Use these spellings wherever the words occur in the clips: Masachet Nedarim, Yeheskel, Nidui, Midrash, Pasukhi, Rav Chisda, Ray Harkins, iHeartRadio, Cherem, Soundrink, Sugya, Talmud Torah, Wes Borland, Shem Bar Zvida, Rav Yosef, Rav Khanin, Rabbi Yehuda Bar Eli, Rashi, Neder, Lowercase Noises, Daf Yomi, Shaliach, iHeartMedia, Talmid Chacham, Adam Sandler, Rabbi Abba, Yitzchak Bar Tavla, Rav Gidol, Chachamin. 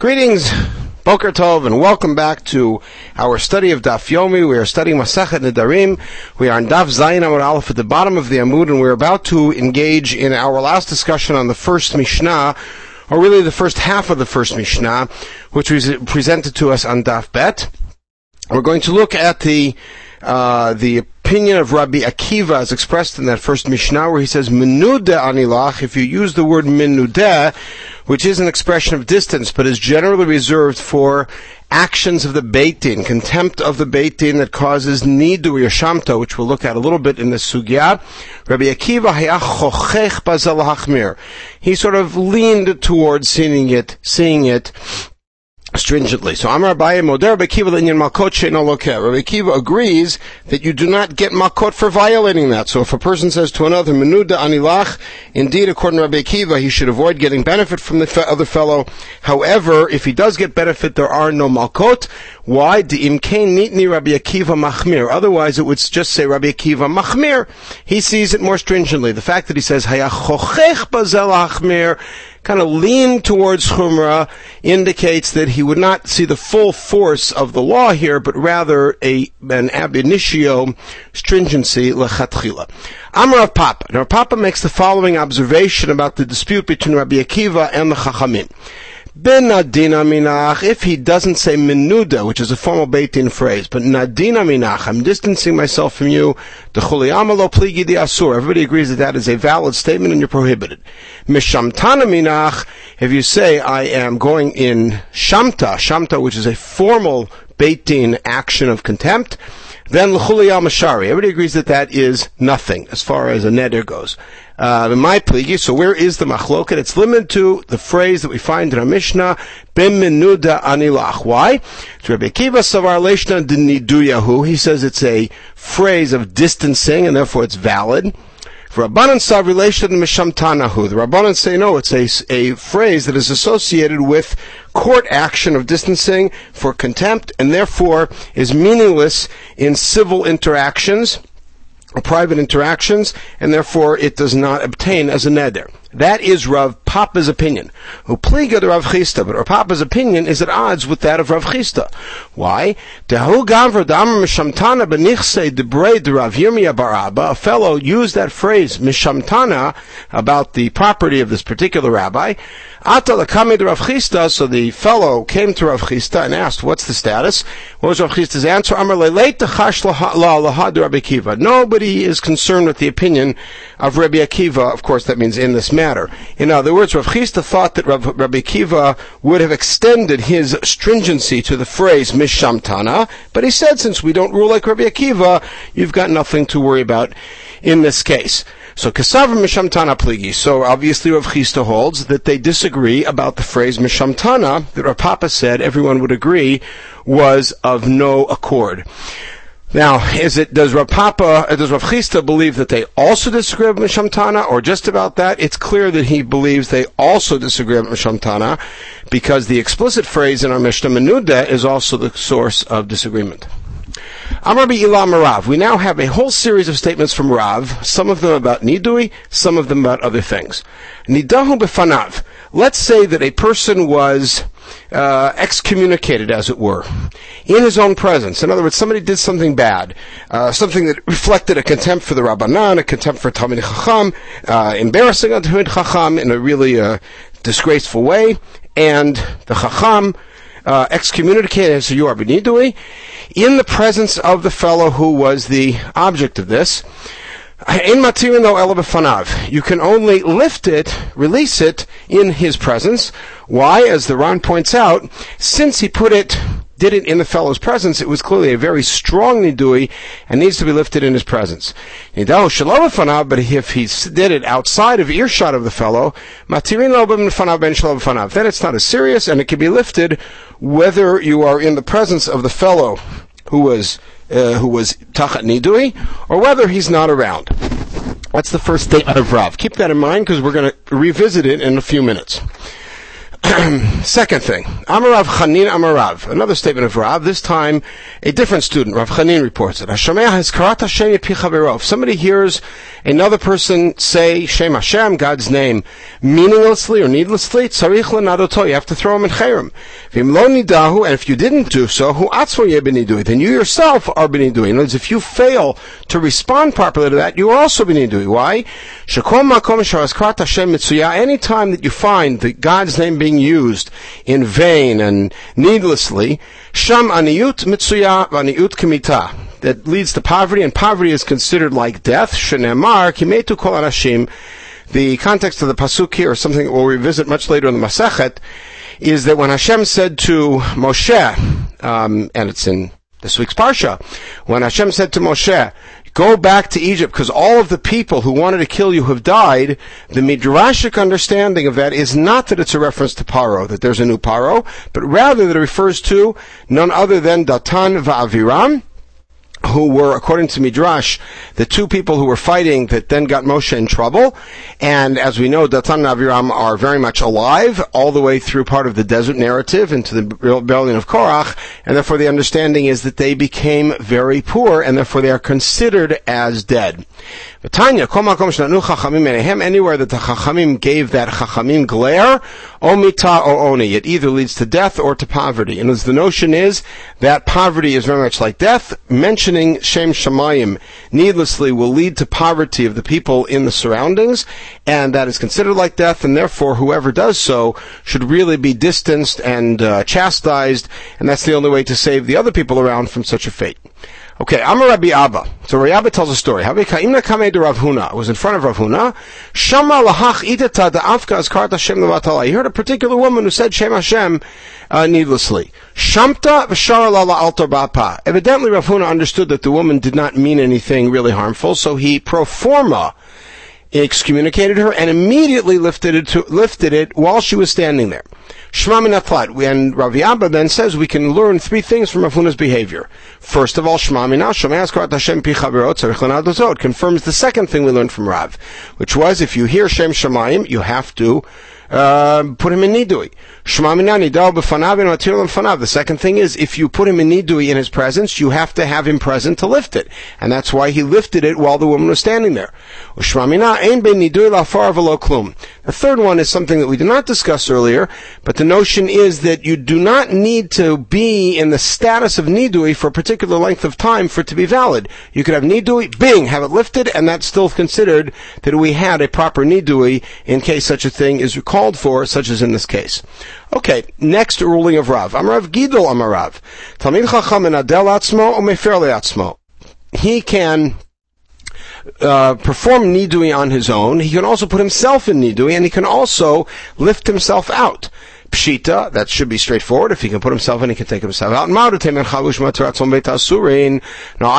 Greetings, Boker Tov, and welcome back to our study of Daf Yomi. We are studying Masachet Nedarim. We are on Daf Zayin, Amud Aleph, at the bottom of the Amud, and we're about to engage in our last discussion on the first Mishnah, or really the first half of the first Mishnah, which was presented to us on Daf Bet. We're going to look at the opinion of Rabbi Akiva as expressed in that first Mishnah, where he says, Menudeh anilach, if you use the word menudeh, which is an expression of distance, but is generally reserved for actions of the Beit Din, contempt of the Beit Din that causes nidu yashamta, which we'll look at a little bit in the sugya. Rabbi Akiva haya chochech bazal hachmir. He sort of leaned towards seeing it stringently. So Amar Abaye Moder Rabbi Akiva l'inyan Malkot she'eino lokeh. Rabbi Akiva agrees that you do not get Malkot for violating that. So if a person says to another, Menudeh anilach, indeed, according to Rabbi Akiva, he should avoid getting benefit from the other fellow. However, if he does get benefit, there are no Malkot. Why? De'im kein nitni Rabbi Akiva machmir. Otherwise, it would just say Rabbi Akiva machmir. He sees it more stringently. The fact that he says, haya chochech bazel hachmir, kind of lean towards Chumra, indicates that he would not see the full force of the law here, but rather an ab initio stringency lechatchila. Amar Rav Papa. Now Rav Papa makes the following observation about the dispute between Rabbi Akiva and the Chachamin. Ben nadina minach, if he doesn't say menuda, which is a formal Beit Din phrase, but nadina minach, I'm distancing myself from you, the chuliyama lo pligi di asur, everybody agrees that that is a valid statement and you're prohibited. Mishamtana minach, if you say, I am going in shamta, which is a formal Beit Din action of contempt, then l'chuliyam ashari. Everybody agrees that that is nothing, as far as a neder goes. My pligi, so where is the machloket? It's limited to the phrase that we find in our Mishnah, ben menuda anilach. Why? So Rabbi Akiva savar leishna deniduyahu. He says it's a phrase of distancing, and therefore it's valid. Rabbanan savar leishna mishamtanahu. The Rabbanan say no, it's a phrase that is associated with court action of distancing for contempt, and therefore is meaningless in civil interactions or private interactions, and therefore it does not obtain as a neder. That is Rav Papa's opinion. Upliga to Rav Chisda, but Rav Papa's opinion is at odds with that of Rav Chisda. Why? A fellow used that phrase, mishamtana, about the property of this particular rabbi. So the fellow came to Rav Chisda and asked, what's the status? What was Rav Chisda's answer? Nobody is concerned with the opinion of Rabbi Akiva. Of course, that means in this matter. In other words, Rav Chisda thought that Rabbi Akiva would have extended his stringency to the phrase mishamtana, but he said, since we don't rule like Rabbi Akiva, you've got nothing to worry about in this case. So kasav mishamtana pligi. So obviously Rav Chisda holds that they disagree about the phrase mishamtana that Rav Papa said everyone would agree was of no accord. Now, does Rav Papa, does Rav Chisda believe that they also disagree with mishamtana, or just about that? It's clear that he believes they also disagree with mishamtana, because the explicit phrase in our Mishnah, menudeh, is also the source of disagreement. Amar bi'ilam Rav. We now have a whole series of statements from Rav, some of them about nidui, some of them about other things. Nidahu b'fanav. Let's say that a person was excommunicated, as it were, in his own presence. In other words, somebody did something bad, something that reflected a contempt for the Rabbanan, a contempt for Talmid Chacham, embarrassing a Talmid Chacham in a really disgraceful way, and the Chacham excommunicated as you are benidui, in the presence of the fellow who was the object of this. In matirin though ela b'fanav, you can only lift it, release it in his presence. Why? As the Ron points out, since he did it in the fellow's presence, it was clearly a very strong nidui and needs to be lifted in his presence. Nidahu shelo b'fanav, but if he did it outside of earshot of the fellow, matirin lo b'fanav ben shelo b'fanav, then it's not as serious and it can be lifted whether you are in the presence of the fellow who was tachat nidui, or whether he's not around. That's the first statement of Rav. Keep that in mind because we're going to revisit it in a few minutes. Second thing, Amar Rav Khanin, Amar Rav. Another statement of Rav. This time, a different student, Rav Khanin, reports it. If somebody hears another person say Shem Hashem, God's name, meaninglessly or needlessly, you have to throw him in Cherem. And if you didn't do so, then you yourself are benidui. In other words, if you fail to respond properly to that, you are also benidui. Why? Any time that you find that God's name being used in vain and needlessly, sham aniyut mitsuya aniyut kimita, that leads to poverty, and poverty is considered like death. Shenemar kimetu kol anashim. The context of the Pasukhi, or something that we'll revisit much later in the Masachet, is that when Hashem said to Moshe, and it's in this week's Parsha, when Hashem said to Moshe, go back to Egypt because all of the people who wanted to kill you have died, the Midrashic understanding of that is not that it's a reference to Paro, that there's a new Paro, but rather that it refers to none other than Datan vaAviram, who were, according to Midrash, the two people who were fighting that then got Moshe in trouble. And as we know, Datan and Aviram are very much alive all the way through part of the desert narrative into the rebellion of Korach, and therefore the understanding is that they became very poor, and therefore they are considered as dead. Anywhere that the Chachamin gave that Chachamin glare, omita o oni, it either leads to death or to poverty. And as the notion is that poverty is very much like death, mentioning Shem Shemayim needlessly will lead to poverty of the people in the surroundings, and that is considered like death, and therefore whoever does so should really be distanced and chastised, and that's the only way to save the other people around from such a fate. Okay, I'm a Rabbi Abba. So Rabbi Abba tells a story. I was in front of Rav Huna. He heard a particular woman who said Shem Hashem needlessly. Evidently, Rav Huna understood that the woman did not mean anything really harmful, so he pro forma excommunicated her and immediately lifted it while she was standing there. Shema min atlat. And Rav Abba then says we can learn three things from Rav Huna's behavior. First of all, Shema min atlat confirms the second thing we learned from Rav, which was if you hear Shem Shemayim, you have to put him in nidui. Shema min nidal b'fanav and matir l'fanav. The second thing is if you put him in nidui in his presence, you have to have him present to lift it, and that's why he lifted it while the woman was standing there. Shema min ein ben nidui la'far v'lo klum. The third one is something that we did not discuss earlier, but the notion is that you do not need to be in the status of nidui for a particular length of time for it to be valid. You could have nidui, bing, have it lifted, and that's still considered that we had a proper nidui in case such a thing is called for, such as in this case. Okay, next ruling of Rav. Amar Rav Gidol, Amar Rav. Talmid Chacham menadel atzmo o mefer leatzmo. He can perform nidui on his own. He can also put himself in nidui, and he can also lift himself out. Pshita, that should be straightforward. If he can put himself in, he can take himself out. Now, I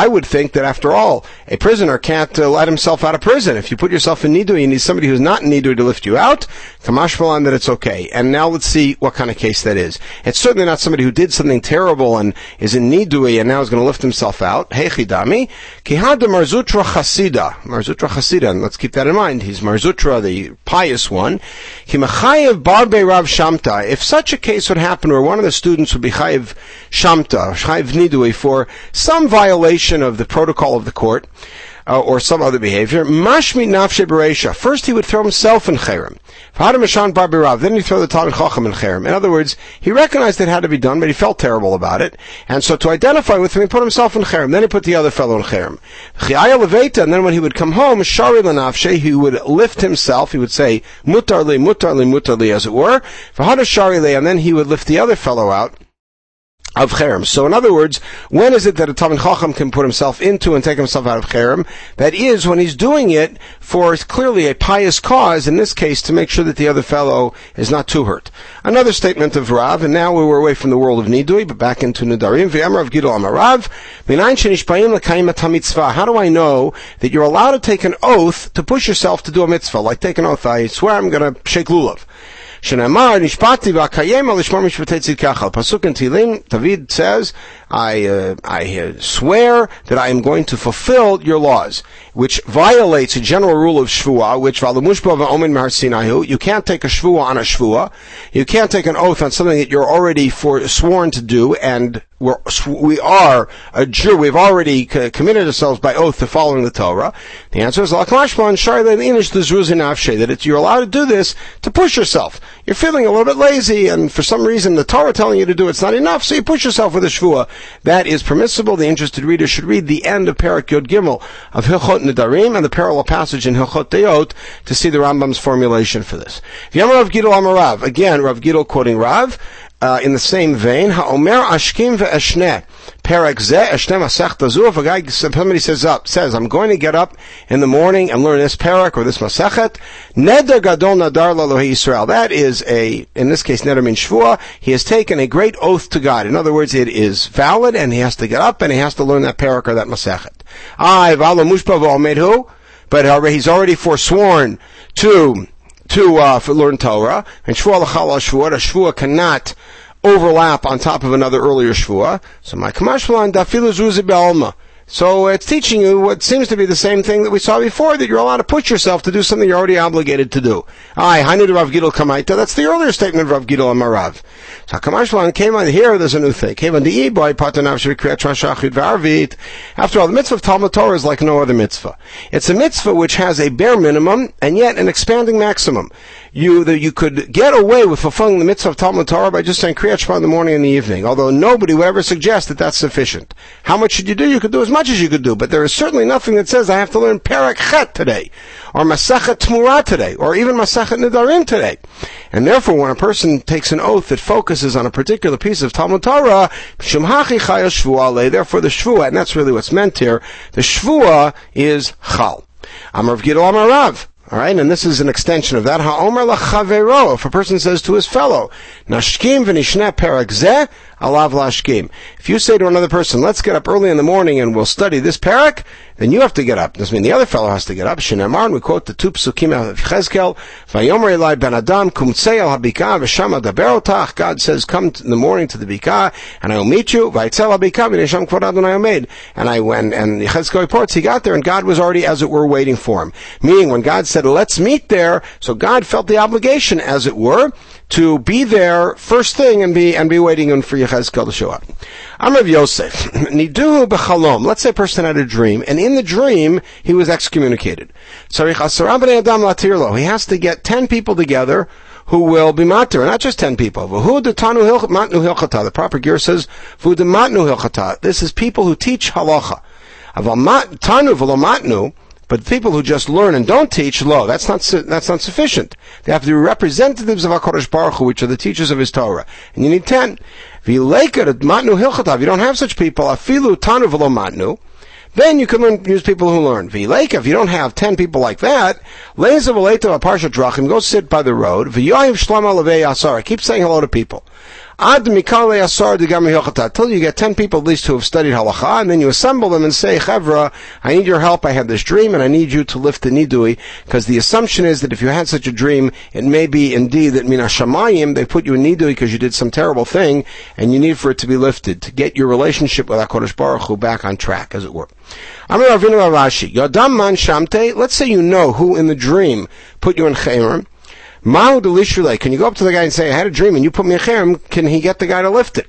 would think that, after all, a prisoner can't let himself out of prison. If you put yourself in nidui, you need somebody who's not in nidui to lift you out. Kamashvalan, that it's okay. And now let's see what kind of case that is. It's certainly not somebody who did something terrible and is in nidui and now is going to lift himself out. Hechidami. Kihad marzutra chasida. Marzutra chasida. And let's keep that in mind. He's marzutra, the pious one. Kimachayev barbe rav shamta. If such a case would happen where one of the students would be chayiv shamta, chayiv nidui, for some violation of the protocol of the court, or some other behavior, mashmi nafshe bereisha. First he would throw himself in cherem. Then he'd throw the Talmid Chacham in cherem. In other words, he recognized it had to be done, but he felt terrible about it. And so to identify with him, he put himself in cherem. Then he put the other fellow in cherem. And then when he would come home, shari l'nafshe, he would lift himself. He would say, mutar li, mutar li, mutar li, as it were. And then he would lift the other fellow out of cherem. So in other words, when is it that a Talmid Chacham can put himself into and take himself out of cherem? That is when he's doing it for clearly a pious cause, in this case to make sure that the other fellow is not too hurt. Another statement of Rav, and now we were away from the world of Nidui, but back into Nedarim. V'yamrav Gidol Amar Rav, Minayin shenishbayim l'kayim et hamitzvah. How do I know that you're allowed to take an oath to push yourself to do a mitzvah? Like take an oath, I swear I'm going to shake Lulav. Pasuk in Tehilim, David says, I swear that I am going to fulfill your laws, which violates a general rule of shvuah, which you can't take a shvuah on a shvuah. You can't take an oath on something that you're already sworn to do, and we are a Jew. We've already committed ourselves by oath to following the Torah. The answer is that you're allowed to do this to push yourself. You're feeling a little bit lazy, and for some reason the Torah telling you to do it's not enough, so you push yourself with a shvuah. That is permissible. The interested reader should read the end of Parak Yod Gimel of Hilchot Nedarim and the parallel passage in Hilchot Deot to see the Rambam's formulation for this. Rav Gidol Amarav. Again, Rav Gidol quoting Rav. In the same vein, Ha'omer Ashkim ve'eshneh, Perek ze, eshneh masechta zu. If a guy, somebody says, I'm going to get up in the morning and learn this Perek or this Masachet, Neder Gadol Nadar L'Elohei Yisrael. That is in this case, Neder min Shvuah, he has taken a great oath to God. In other words, it is valid, and he has to get up and he has to learn that Perek or that Masachet. Ay, v'alo mushpa v'omed hu, but he's already forsworn to learn Torah, and shvuah l'chal al shvuah, a shvuah cannot overlap on top of another earlier shvuah. So my kamashlan dafilu zuzi be'alma. So it's teaching you what seems to be the same thing that we saw before, that you're allowed to push yourself to do something you're already obligated to do. Aye, Hanu Rav Gidol Kamaita, that's the earlier statement of Rav Gidol Amarav. So Kamashlan came on here, there's a new thing. Came on the e-boy, Patanav Shrikriyat Shachid Varvit. After all, the mitzvah of Talmud Torah is like no other mitzvah. It's a mitzvah which has a bare minimum, and yet an expanding maximum. You could get away with fulfilling the mitzvah of Talmud Torah by just saying Kriyat Shema in the morning and the evening, although nobody would ever suggest that that's sufficient. How much should you do? You could do as much as you could do, but there is certainly nothing that says I have to learn Perek Chet today, or Masachet Tmura today, or even Masachet Nedarim today. And therefore, when a person takes an oath that focuses on a particular piece of Talmud Torah, therefore the Shvuah, and that's really what's meant here, the Shvuah is Chal. Amrav Gidol Amarav. Alright, and this is an extension of that. Ha'omer lachavero, if a person says to his fellow, Nashkim v'nishneh perek zeh, alav lashkim. If you say to another person, let's get up early in the morning and we'll study this parak, then you have to get up. Doesn't mean the other fellow has to get up. Shinamar, and we quote the two psukim out of Yeheskel, Vayomer elai ben adam, kumtsei al habika, v'sham adaber otach. God says, come in the morning to the bika, and I will meet you, v'yitzel habika, v'nisham kvod Adonai omed. And Yeheskel reports, he got there, and God was already, as it were, waiting for him. Meaning, when God said, let's meet there, so God felt the obligation, as it were, to be there first thing and be waiting for Yeheskel to show up. I'm Rav Yosef. Niduhu bechalom. Let's say a person had a dream, and in the dream he was excommunicated. Tzarich asara bnei adam latirlo. He has to get 10 people together who will be matir, not just 10 people. V'hu detanu matnu hilchata. The proper gear says v'hu dematnu hilchata. This is people who teach halacha. Aval tanu v'lo matnu. But people who just learn and don't teach, that's not sufficient. They have to be representatives of Hakadosh Baruch Hu, which are the teachers of His Torah, and you need 10. If you don't have such people, afilu tanu v'lo matnu, then you can use people who learn. If you don't have 10 people like that, go sit by the road. Keep saying hello to people. Until you get 10 people at least who have studied halacha, and then you assemble them and say, Chevra, I need your help, I had this dream, and I need you to lift the nidui, because the assumption is that if you had such a dream, it may be indeed that Mina Shamayim, they put you in nidui because you did some terrible thing, and you need for it to be lifted, to get your relationship with HaKadosh Baruch Hu back on track, as it were. Amar Avinu Rashi, Yodam man shamte, let's say you know who in the dream put you in Cherem. Mahu delishulei. Can you go up to the guy and say, I had a dream and you put me in Cherem? Can he get the guy to lift it?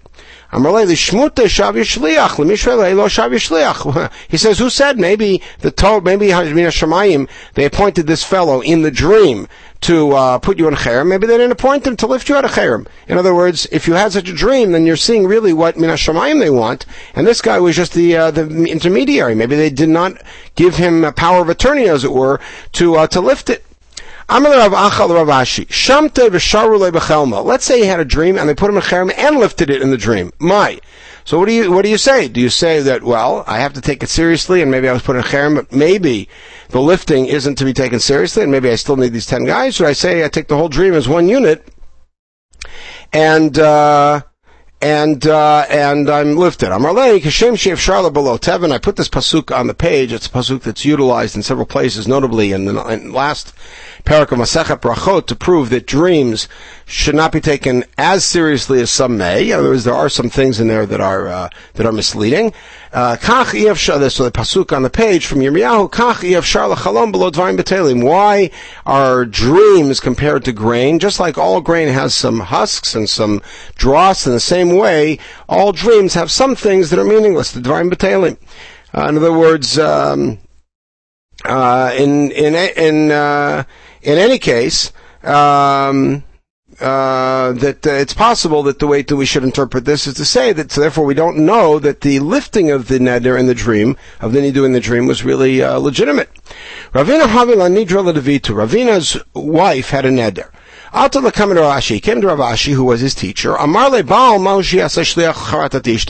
He says, who said? Maybe Mina Shamayim, they appointed this fellow in the dream to put you in Cherem. Maybe they didn't appoint him to lift you out of Cherem. In other words, if you had such a dream, then you're seeing really what Mina Shamayim they want, and this guy was just the intermediary. Maybe they did not give him a power of attorney, as it were, to lift it. Let's say he had a dream and they put him in Cherem and lifted it in the dream. So what do you say? Do you say that, well, I have to take it seriously and maybe I was put in Cherem, but maybe the lifting isn't to be taken seriously and maybe I still need these 10 guys? Should I say I take the whole dream as one unit and I'm lifted. I'm Arlei Kashem Sheif Sharla below Tevin. I put this pasuk on the page. It's a pasuk that's utilized in several places, notably in the last parak of Masechet Brachot, to prove that dreams should not be taken as seriously as some may. In other words, there are some things in there that are misleading. Kach yevshar, so the pasuk on the page from Yirmiyahu, Kach yevshar lachalom below dvarim betelim. Why are dreams compared to grain? Just like all grain has some husks and some dross, in the same way, all dreams have some things that are meaningless, the dvarim betelim. In other words, in any case, that it's possible that the way that we should interpret this is to say that, so therefore we don't know that the lifting of the neder in the dream, of the nidu in the dream, was really legitimate. Ravina Havila Nidra Ledevitu. Ravina's wife had a neder. He came to Rav Ashi, who was his teacher.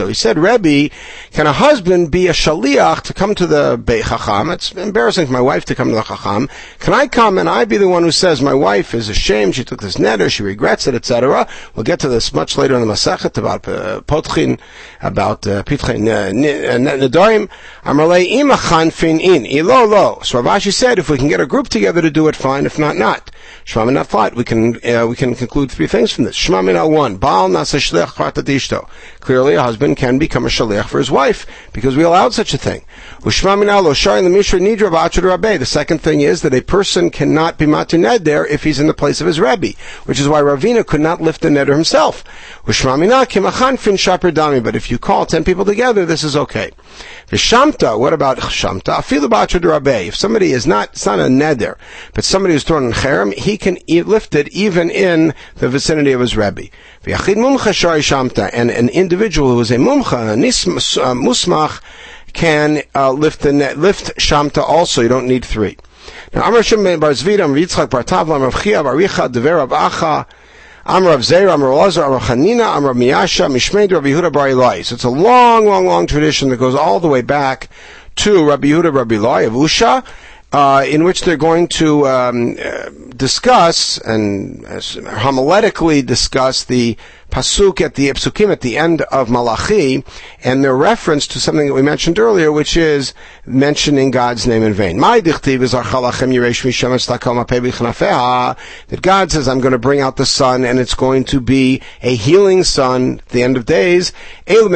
He said, Rebbe, can a husband be a shaliach to come to the Beit Chacham? It's embarrassing for my wife to come to the Chacham. Can I come and I be the one who says, my wife is ashamed, she took this neder, she regrets it, etc.? We'll get to this much later in the Masachet about Potchin, about Pitchin Nedarim. Amarlei ima chanfin in, ilo lo. So Rav Ashi said, if we can get a group together to do it, fine, if not, not. Shvaminat flat. We can conclude three things from this. Shema mina 1. Baal nasa shleach chatat ishto. Clearly, a husband can become a shleach for his wife because we allowed such a thing. Ushema mina lo shari l'mishra nidra ba'achad rabbe. The second thing is that a person cannot be matu neder if he's in the place of his rebbe, which is why Ravina could not lift the neder himself. Ushema mina kimachan fin shaper dami. But if you call 10 people together, this is okay. Vishamta. What about shamta? Afilu ba'achad rabbe. If somebody is not, it's not a neder, but somebody who's thrown in cherem, he can lift it even in the vicinity of his Rebbe. And an individual who is a mumcha, musmach, can lift shamta also. You don't need 3. Now, Amar Shem Bar Zvida, Amar Yitzchak Bar Tavla, Amar Rav Chia, Bar Richa, Dever Rav Acha, Amar Rav Zera, Amar Lazar, Amar Chanina, Amar Miyasha, Mishmed, Rabbi Yehuda Bar Eli. So it's a long, long, long tradition that goes all the way back to Rabbi Yehuda Bar Eli of Usha, in which they're going to discuss and homiletically discuss the pasuk at the psukim at the end of Malachi and their reference to something that we mentioned earlier, which is mentioning God's name in vain. My dichtiv is archalachem yiresh mishem estakal mapei b'chnafeha, that God says, I'm going to bring out the sun and it's going to be a healing sun at the end of days. What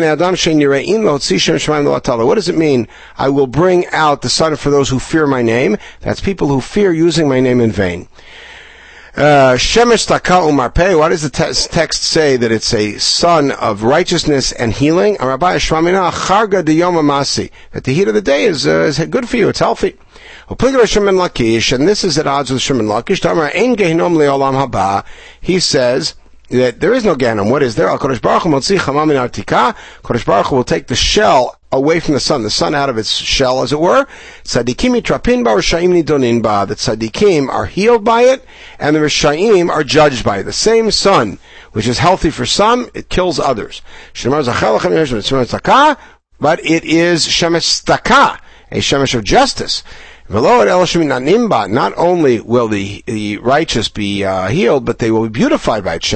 does it mean? I will bring out the sun for those who fear my name. That's people who fear using my name in vain. Shemesh taka umarpeh. Why does the text say that it's a sun of righteousness and healing? That the heat of the day is good for you. It's healthy. And this is at odds with Shem and Lakish. He says that there is no Ganem. What is there? Hakadosh Baruch Hu will take the shell away from the sun out of its shell, as it were. Tzadikim yitrapin ba, Rishaim nidonin ba. The tzadikim are healed by it, and the Rishaim are judged by it. The same sun, which is healthy for some, it kills others. But it is shemesh taka, a shemesh of justice. Not only will the righteous be healed, but they will be beautified by it.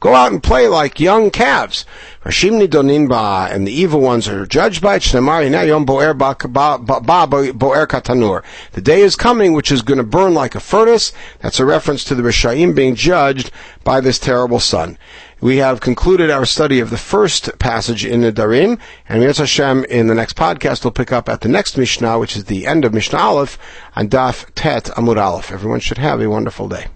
Go out and play like young calves. And the evil ones are judged by it. The day is coming which is going to burn like a furnace. That's a reference to the Rishaim being judged by this terrible sun. We have concluded our study of the first passage in the Nedarim, and Yirtzeh Hashem, in the next podcast, we'll pick up at the next Mishnah, which is the end of Mishnah Aleph, on Daf Bet Amud Aleph. Everyone should have a wonderful day.